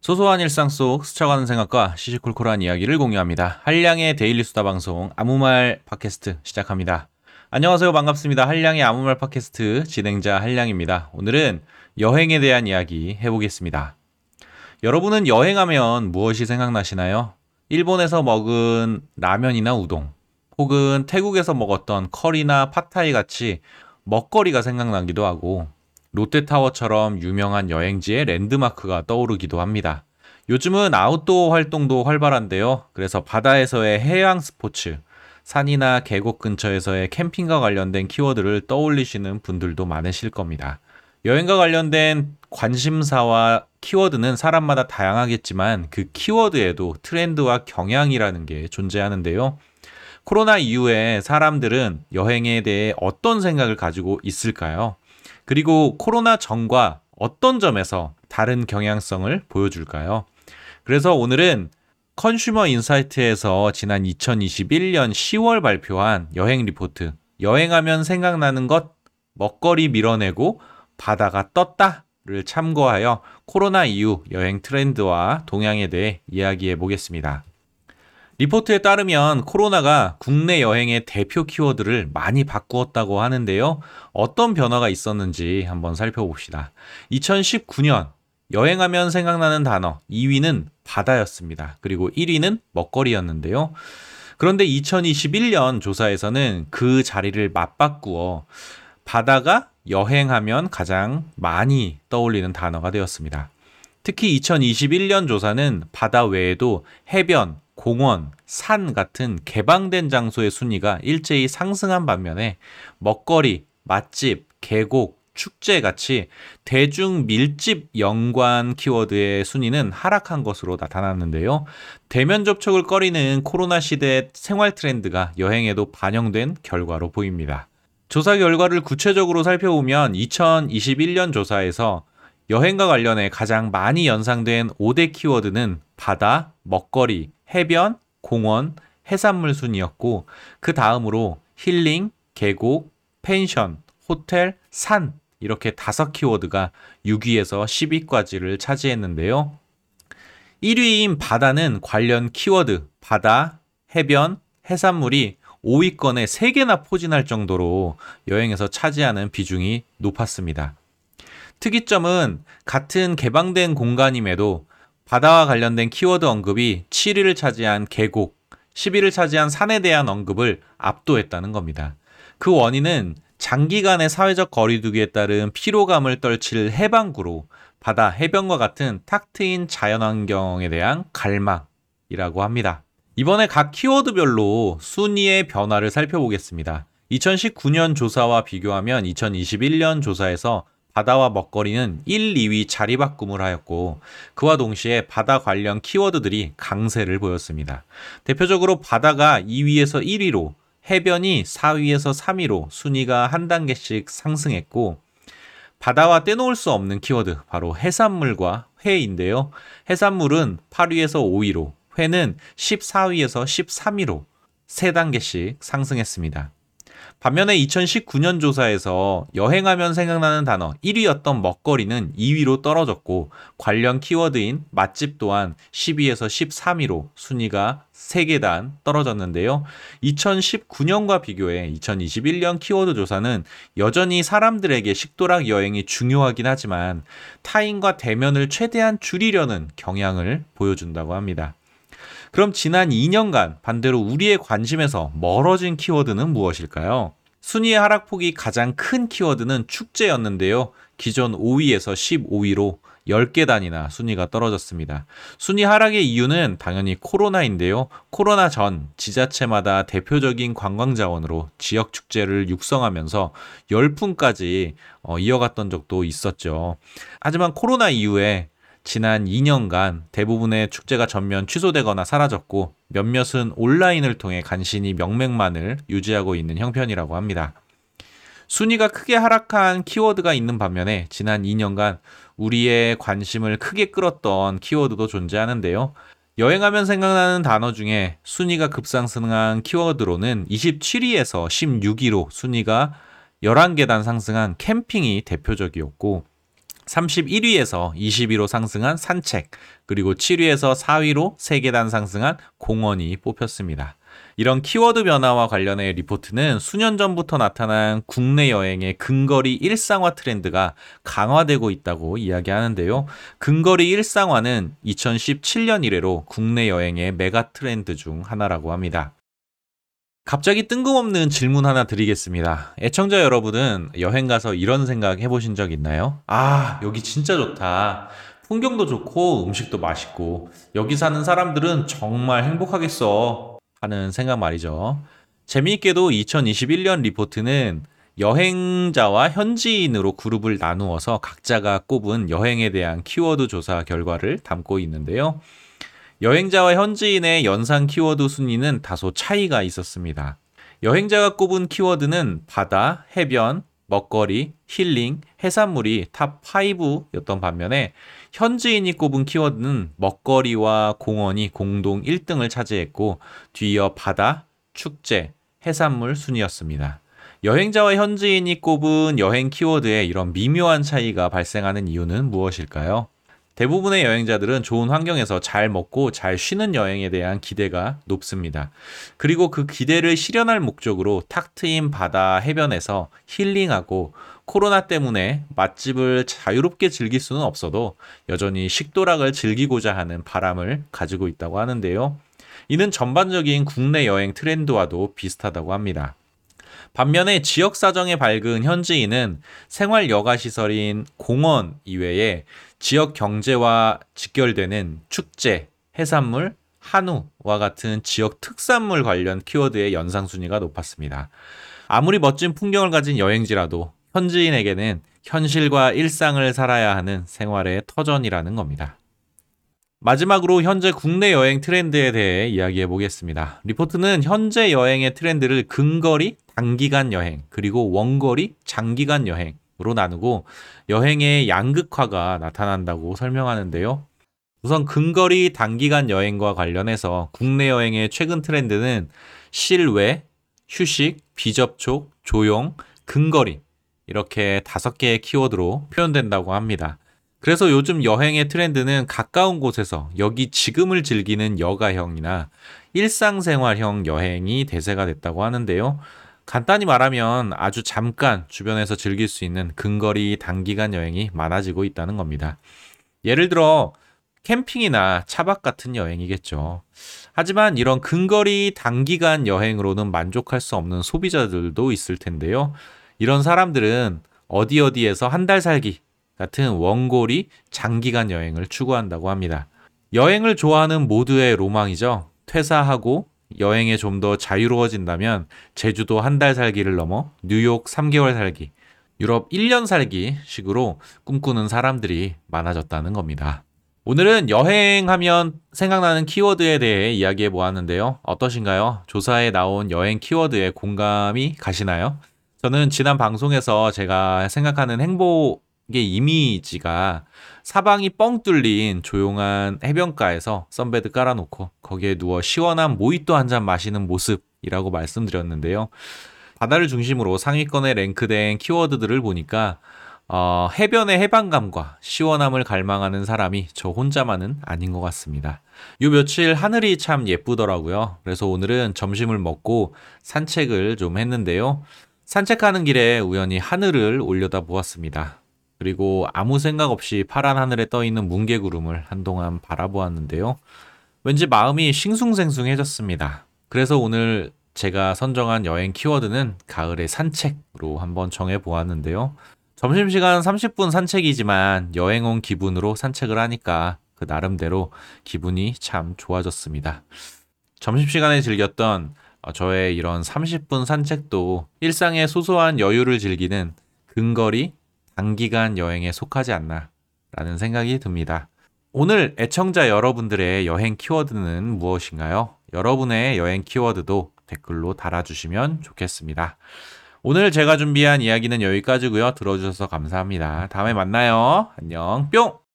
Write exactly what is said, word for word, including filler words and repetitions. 소소한 일상 속 스쳐가는 생각과 시시콜콜한 이야기를 공유합니다. 한량의 데일리 수다 방송 아무말 팟캐스트 시작합니다. 안녕하세요. 반갑습니다. 한량의 아무말 팟캐스트 진행자 한량입니다. 오늘은 여행에 대한 이야기 해보겠습니다. 여러분은 여행하면 무엇이 생각나시나요? 일본에서 먹은 라면이나 우동, 혹은 태국에서 먹었던 커리나 팟타이 같이 먹거리가 생각나기도 하고 롯데타워처럼 유명한 여행지의 랜드마크가 떠오르기도 합니다. 요즘은 아웃도어 활동도 활발한데요. 그래서 바다에서의 해양 스포츠, 산이나 계곡 근처에서의 캠핑과 관련된 키워드를 떠올리시는 분들도 많으실 겁니다. 여행과 관련된 관심사와 키워드는 사람마다 다양하겠지만 그 키워드에도 트렌드와 경향이라는 게 존재하는데요. 코로나 이후에 사람들은 여행에 대해 어떤 생각을 가지고 있을까요? 그리고 코로나 전과 어떤 점에서 다른 경향성을 보여줄까요? 그래서 오늘은 컨슈머 인사이트에서 지난 이천이십일 년 시월 발표한 여행 리포트, 여행하면 생각나는 것, 먹거리 밀어내고 바다가 떴다를 참고하여 코로나 이후 여행 트렌드와 동향에 대해 이야기해 보겠습니다. 리포트에 따르면 코로나가 국내 여행의 대표 키워드를 많이 바꾸었다고 하는데요. 어떤 변화가 있었는지 한번 살펴봅시다. 이천십구 년 여행하면 생각나는 단어 이 위는 바다였습니다. 그리고 일 위는 먹거리였는데요. 그런데 이천이십일 년 조사에서는 그 자리를 맞바꾸어 바다가 여행하면 가장 많이 떠올리는 단어가 되었습니다. 특히 이천이십일 년 조사는 바다 외에도 해변, 공원, 산 같은 개방된 장소의 순위가 일제히 상승한 반면에 먹거리, 맛집, 계곡, 축제 같이 대중 밀집 연관 키워드의 순위는 하락한 것으로 나타났는데요. 대면 접촉을 꺼리는 코로나 시대의 생활 트렌드가 여행에도 반영된 결과로 보입니다. 조사 결과를 구체적으로 살펴보면 이천이십일 년 조사에서 여행과 관련해 가장 많이 연상된 오 대 키워드는 바다, 먹거리, 해변, 공원, 해산물 순이었고 그 다음으로 힐링, 계곡, 펜션, 호텔, 산 이렇게 다섯 키워드가 육 위에서 십 위까지를 차지했는데요. 일 위인 바다는 관련 키워드 바다, 해변, 해산물이 오 위권에 세 개나 포진할 정도로 여행에서 차지하는 비중이 높았습니다. 특이점은 같은 개방된 공간임에도 바다와 관련된 키워드 언급이 칠 위를 차지한 계곡, 십 위를 차지한 산에 대한 언급을 압도했다는 겁니다. 그 원인은 장기간의 사회적 거리두기에 따른 피로감을 떨칠 해방구로 바다, 해변과 같은 탁 트인 자연환경에 대한 갈망이라고 합니다. 이번에 각 키워드별로 순위의 변화를 살펴보겠습니다. 이천십구 년 조사와 비교하면 이천이십일 년 조사에서 바다와 먹거리는 일, 이 위 자리바꿈을 하였고 그와 동시에 바다 관련 키워드들이 강세를 보였습니다. 대표적으로 바다가 이 위에서 일 위로 해변이 사 위에서 삼 위로 순위가 한 단계씩 상승했고 바다와 떼놓을 수 없는 키워드 바로 해산물과 회인데요. 해산물은 팔 위에서 오 위로 회는 십사 위에서 십삼 위로 세 단계씩 상승했습니다. 반면에 이천십구 년 조사에서 여행하면 생각나는 단어 일 위였던 먹거리는 이 위로 떨어졌고 관련 키워드인 맛집 또한 십 위에서 십삼 위로 순위가 세 계단 떨어졌는데요. 이천십구 년과 비교해 이천이십일 년 키워드 조사는 여전히 사람들에게 식도락 여행이 중요하긴 하지만 타인과 대면을 최대한 줄이려는 경향을 보여준다고 합니다. 그럼 지난 이 년간 반대로 우리의 관심에서 멀어진 키워드는 무엇일까요? 순위의 하락폭이 가장 큰 키워드는 축제였는데요. 기존 오 위에서 십오 위로 열 계단이나 순위가 떨어졌습니다. 순위 하락의 이유는 당연히 코로나인데요. 코로나 전 지자체마다 대표적인 관광 자원으로 지역 축제를 육성하면서 열풍까지 이어갔던 적도 있었죠. 하지만 코로나 이후에 지난 이 년간 대부분의 축제가 전면 취소되거나 사라졌고 몇몇은 온라인을 통해 간신히 명맥만을 유지하고 있는 형편이라고 합니다. 순위가 크게 하락한 키워드가 있는 반면에 지난 이 년간 우리의 관심을 크게 끌었던 키워드도 존재하는데요. 여행하면 생각나는 단어 중에 순위가 급상승한 키워드로는 이십칠 위에서 십육 위로 순위가 열한 계단 상승한 캠핑이 대표적이었고 삼십일 위에서 이십일 위로 상승한 산책, 그리고 칠 위에서 사 위로 세 계단 상승한 공원이 뽑혔습니다. 이런 키워드 변화와 관련해 리포트는 수년 전부터 나타난 국내 여행의 근거리 일상화 트렌드가 강화되고 있다고 이야기하는데요. 근거리 일상화는 이천십칠 년 이래로 국내 여행의 메가 트렌드 중 하나라고 합니다. 갑자기 뜬금없는 질문 하나 드리겠습니다. 애청자 여러분은 여행 가서 이런 생각 해보신 적 있나요? 아, 여기 진짜 좋다. 풍경도 좋고 음식도 맛있고 여기 사는 사람들은 정말 행복하겠어. 하는 생각 말이죠. 재미있게도 이천이십일 년 리포트는 여행자와 현지인으로 그룹을 나누어서 각자가 꼽은 여행에 대한 키워드 조사 결과를 담고 있는데요. 여행자와 현지인의 연상 키워드 순위는 다소 차이가 있었습니다. 여행자가 꼽은 키워드는 바다, 해변, 먹거리, 힐링, 해산물이 탑 파이브였던 반면에 현지인이 꼽은 키워드는 먹거리와 공원이 공동 일 등을 차지했고 뒤이어 바다, 축제, 해산물 순이었습니다. 여행자와 현지인이 꼽은 여행 키워드에 이런 미묘한 차이가 발생하는 이유는 무엇일까요? 대부분의 여행자들은 좋은 환경에서 잘 먹고 잘 쉬는 여행에 대한 기대가 높습니다. 그리고 그 기대를 실현할 목적으로 탁 트인 바다 해변에서 힐링하고 코로나 때문에 맛집을 자유롭게 즐길 수는 없어도 여전히 식도락을 즐기고자 하는 바람을 가지고 있다고 하는데요. 이는 전반적인 국내 여행 트렌드와도 비슷하다고 합니다. 반면에 지역 사정에 밝은 현지인은 생활 여가 시설인 공원 이외에 지역 경제와 직결되는 축제, 해산물, 한우와 같은 지역 특산물 관련 키워드의 연상 순위가 높았습니다. 아무리 멋진 풍경을 가진 여행지라도 현지인에게는 현실과 일상을 살아야 하는 생활의 터전이라는 겁니다. 마지막으로 현재 국내 여행 트렌드에 대해 이야기해 보겠습니다. 리포트는 현재 여행의 트렌드를 근거리, 단기간 여행, 그리고 원거리, 장기간 여행으로 나누고 여행의 양극화가 나타난다고 설명하는데요. 우선 근거리, 단기간 여행과 관련해서 국내 여행의 최근 트렌드는 실외, 휴식, 비접촉, 조용, 근거리 이렇게 다섯 개의 키워드로 표현된다고 합니다. 그래서 요즘 여행의 트렌드는 가까운 곳에서 여기 지금을 즐기는 여가형이나 일상생활형 여행이 대세가 됐다고 하는데요. 간단히 말하면 아주 잠깐 주변에서 즐길 수 있는 근거리 단기간 여행이 많아지고 있다는 겁니다. 예를 들어 캠핑이나 차박 같은 여행이겠죠. 하지만 이런 근거리 단기간 여행으로는 만족할 수 없는 소비자들도 있을 텐데요. 이런 사람들은 어디 어디에서 한 달 살기 같은 원거리 장기간 여행을 추구한다고 합니다. 여행을 좋아하는 모두의 로망이죠. 퇴사하고 여행에 좀 더 자유로워진다면 제주도 한 달 살기를 넘어 뉴욕 삼 개월 살기, 유럽 일 년 살기 식으로 꿈꾸는 사람들이 많아졌다는 겁니다. 오늘은 여행하면 생각나는 키워드에 대해 이야기해 보았는데요. 어떠신가요? 조사에 나온 여행 키워드에 공감이 가시나요? 저는 지난 방송에서 제가 생각하는 행복 이게 이미지가 사방이 뻥 뚫린 조용한 해변가에서 선베드 깔아놓고 거기에 누워 시원한 모히또 한 잔 마시는 모습이라고 말씀드렸는데요. 바다를 중심으로 상위권에 랭크된 키워드들을 보니까 어, 해변의 해방감과 시원함을 갈망하는 사람이 저 혼자만은 아닌 것 같습니다. 요 며칠 하늘이 참 예쁘더라고요. 그래서 오늘은 점심을 먹고 산책을 좀 했는데요. 산책하는 길에 우연히 하늘을 올려다보았습니다. 그리고 아무 생각 없이 파란 하늘에 떠있는 뭉게구름을 한동안 바라보았는데요. 왠지 마음이 싱숭생숭해졌습니다. 그래서 오늘 제가 선정한 여행 키워드는 가을의 산책으로 한번 정해보았는데요. 점심시간 삼십 분 산책이지만 여행 온 기분으로 산책을 하니까 그 나름대로 기분이 참 좋아졌습니다. 점심시간에 즐겼던 저의 이런 삼십 분 산책도 일상의 소소한 여유를 즐기는 근거리, 단기간 여행에 속하지 않나 라는 생각이 듭니다. 오늘 애청자 여러분들의 여행 키워드는 무엇인가요? 여러분의 여행 키워드도 댓글로 달아주시면 좋겠습니다. 오늘 제가 준비한 이야기는 여기까지고요. 들어주셔서 감사합니다. 다음에 만나요. 안녕. 뿅!